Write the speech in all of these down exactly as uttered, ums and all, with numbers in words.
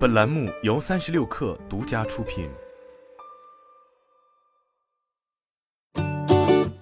本栏目由三十六氪独家出品。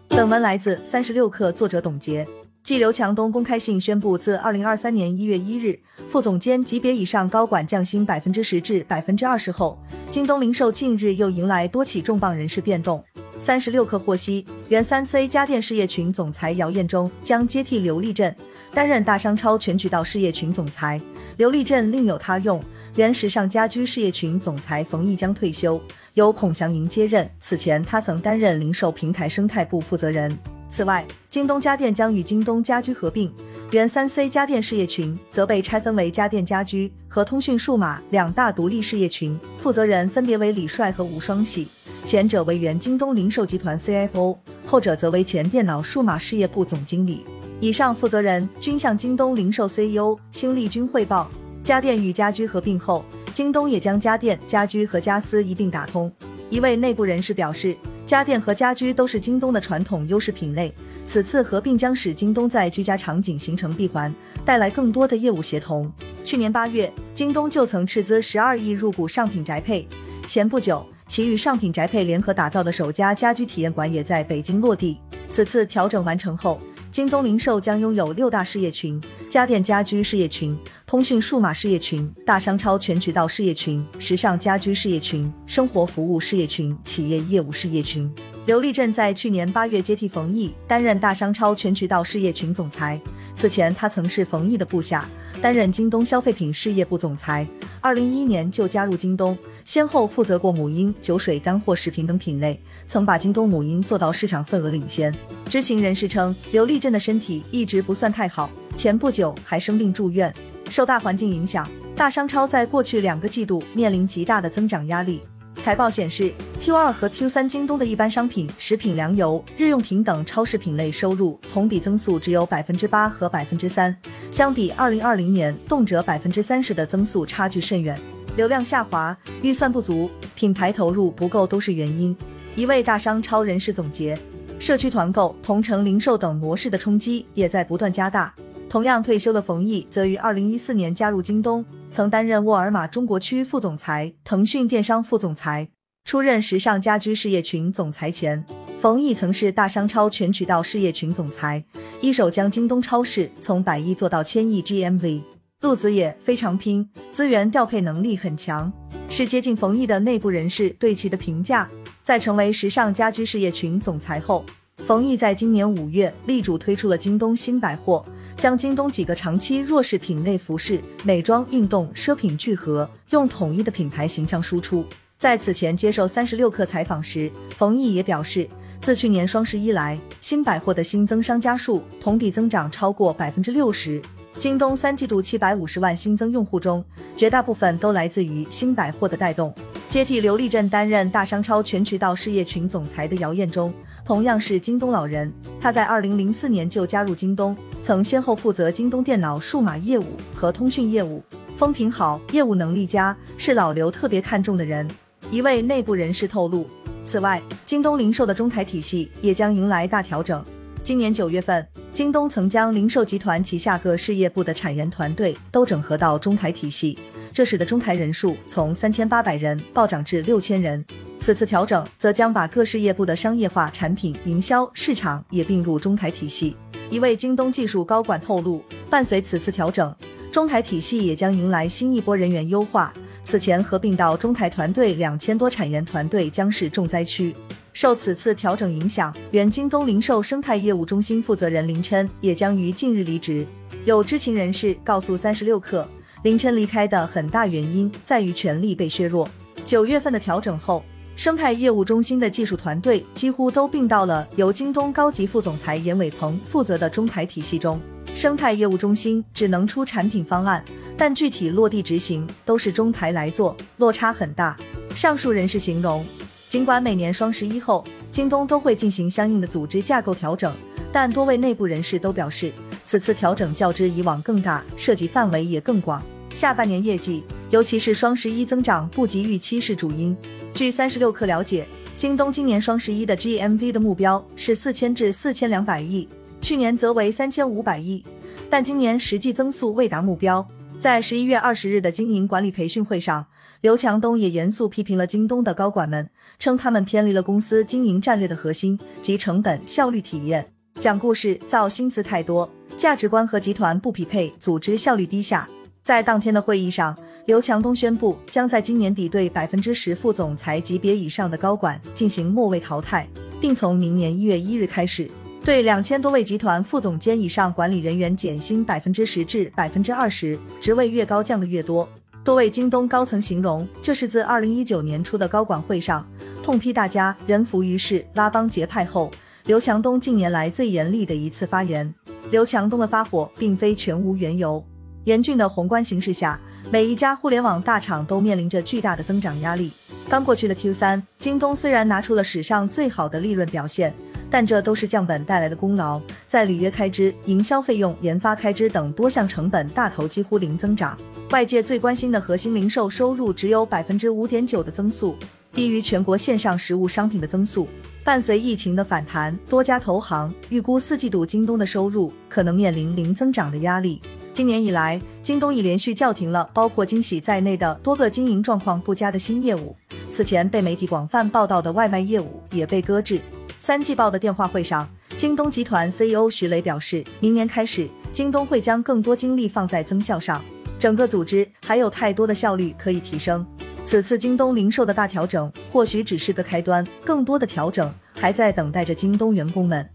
本文来自三十六氪，作者董洁。继刘强东公开信宣布自二零二三年一月一日，副总监级别以上高管降薪百分之十至百分之二十后，京东零售近日又迎来多起重磅人事变动。三十六氪获悉，原三 C 家电事业群总裁姚彦忠将接替刘立振，担任大商超全渠道事业群总裁。刘立振另有他用。原时尚家居事业群总裁冯毅将退休，由孔祥莹接任。此前他曾担任零售平台生态部负责人。此外，京东家电将与京东家居合并，原三 C 家电事业群则被拆分为家电家居和通讯数码两大独立事业群，负责人分别为李帅和吴双喜，前者为原京东零售集团 C F O， 后者则为前电脑数码事业部总经理。以上负责人均向京东零售 C E O 辛立军汇报。家电与家居合并后，京东也将家电、家居和家私一并打通。一位内部人士表示，家电和家居都是京东的传统优势品类，此次合并将使京东在居家场景形成闭环，带来更多的业务协同。去年八月，京东就曾斥资十二亿入股上品宅配，前不久，其与上品宅配联合打造的首家家居体验馆也在北京落地。此次调整完成后，京东零售将拥有六大事业群：家电家居事业群、通讯数码事业群、大商超全渠道事业群、时尚家居事业群、生活服务事业群、企业业务事业群。刘立振在去年八月接替冯毅，担任大商超全渠道事业群总裁。此前他曾是冯毅的部下，担任京东消费品事业部总裁。二零一一年就加入京东，先后负责过母婴、酒水、干货、食品等品类，曾把京东母婴做到市场份额领先。知情人士称，刘立振的身体一直不算太好，前不久还生病住院。受大环境影响，大商超在过去两个季度面临极大的增长压力。财报显示 ,Q 二 和 Q 三 京东的一般商品、食品、粮油、日用品等超市品类收入同比增速只有 百分之八 和 百分之三， 相比二零二零年动辄 百分之三十 的增速差距甚远。流量下滑、预算不足、品牌投入不够都是原因。一位大商超人士总结，社区团购、同城零售等模式的冲击也在不断加大。同样退休的冯毅则于二零一四年加入京东，曾担任沃尔玛中国区副总裁、腾讯电商副总裁。出任时尚家居事业群总裁前，冯毅曾是大商超全渠道事业群总裁，一手将京东超市从百亿做到千亿 G M V。 路子也非常拼，资源调配能力很强，是接近冯毅的内部人士对其的评价。在成为时尚家居事业群总裁后，冯毅在今年五月力主推出了京东新百货，将京东几个长期弱势品类服饰、美妆、运动、奢品聚合，用统一的品牌形象输出。在此前接受三十六氪采访时，冯毅也表示，自去年双十一来，新百货的新增商家数同比增长超过 百分之六十。 京东三季度七百五十万新增用户中，绝大部分都来自于新百货的带动。接替刘立振担任大商超全渠道事业群总裁的姚彦忠同样是京东老人，他在二零零四年就加入京东，曾先后负责京东电脑数码业务和通讯业务。风评好，业务能力佳，是老刘特别看重的人。一位内部人士透露，此外，京东零售的中台体系也将迎来大调整。今年九月份，京东曾将零售集团旗下各事业部的产研团队都整合到中台体系，这使得中台人数从三千八百人暴涨至六千人。此次调整则将把各事业部的商业化、产品、营销、市场也并入中台体系。一位京东技术高管透露，伴随此次调整，中台体系也将迎来新一波人员优化。此前合并到中台团队两千多产研团队将是重灾区。受此次调整影响，原京东零售生态业务中心负责人林琛也将于近日离职。有知情人士告诉三十六氪，林琛离开的很大原因在于权力被削弱。九月份的调整后，生态业务中心的技术团队几乎都并到了由京东高级副总裁严伟鹏负责的中台体系中。生态业务中心只能出产品方案，但具体落地执行都是中台来做，落差很大。上述人士形容，尽管每年双十一后，京东都会进行相应的组织架构调整，但多位内部人士都表示，此次调整较之以往更大，涉及范围也更广。下半年业绩，尤其是双十一增长不及预期是主因。据三十六氪了解，京东今年双十一的 G M V 的目标是四千至四千两百亿，去年则为三千五百亿，但今年实际增速未达目标。在十一月二十日的经营管理培训会上，刘强东也严肃批评了京东的高管们，称他们偏离了公司经营战略的核心及成本、效率、体验，讲故事、造新词太多，价值观和集团不匹配，组织效率低下。在当天的会议上，刘强东宣布将在今年底对 百分之十 副总裁级别以上的高管进行末位淘汰，并从明年一月一日开始，对两千多位集团副总监以上管理人员减薪 百分之十 至 百分之二十， 职位越高降得越多。多位京东高层形容这是自二零一九年初的高管会上痛批大家人浮于事、拉帮结派后，刘强东近年来最严厉的一次发言。刘强东的发火并非全无缘由，严峻的宏观形势下，每一家互联网大厂都面临着巨大的增长压力。刚过去的 Q三， 京东虽然拿出了史上最好的利润表现，但这都是降本带来的功劳，在履约开支、营销费用、研发开支等多项成本大头几乎零增长。外界最关心的核心零售收入只有 百分之五点九 的增速，低于全国线上实物商品的增速。伴随疫情的反弹，多家投行预估四季度京东的收入可能面临零增长的压力。今年以来，京东已连续叫停了包括惊喜在内的多个经营状况不佳的新业务，此前被媒体广泛报道的外卖业务也被搁置。三季报的电话会上，京东集团 C E O 徐雷表示，明年开始，京东会将更多精力放在增效上，整个组织还有太多的效率可以提升。此次京东零售的大调整或许只是个开端，更多的调整还在等待着京东员工们。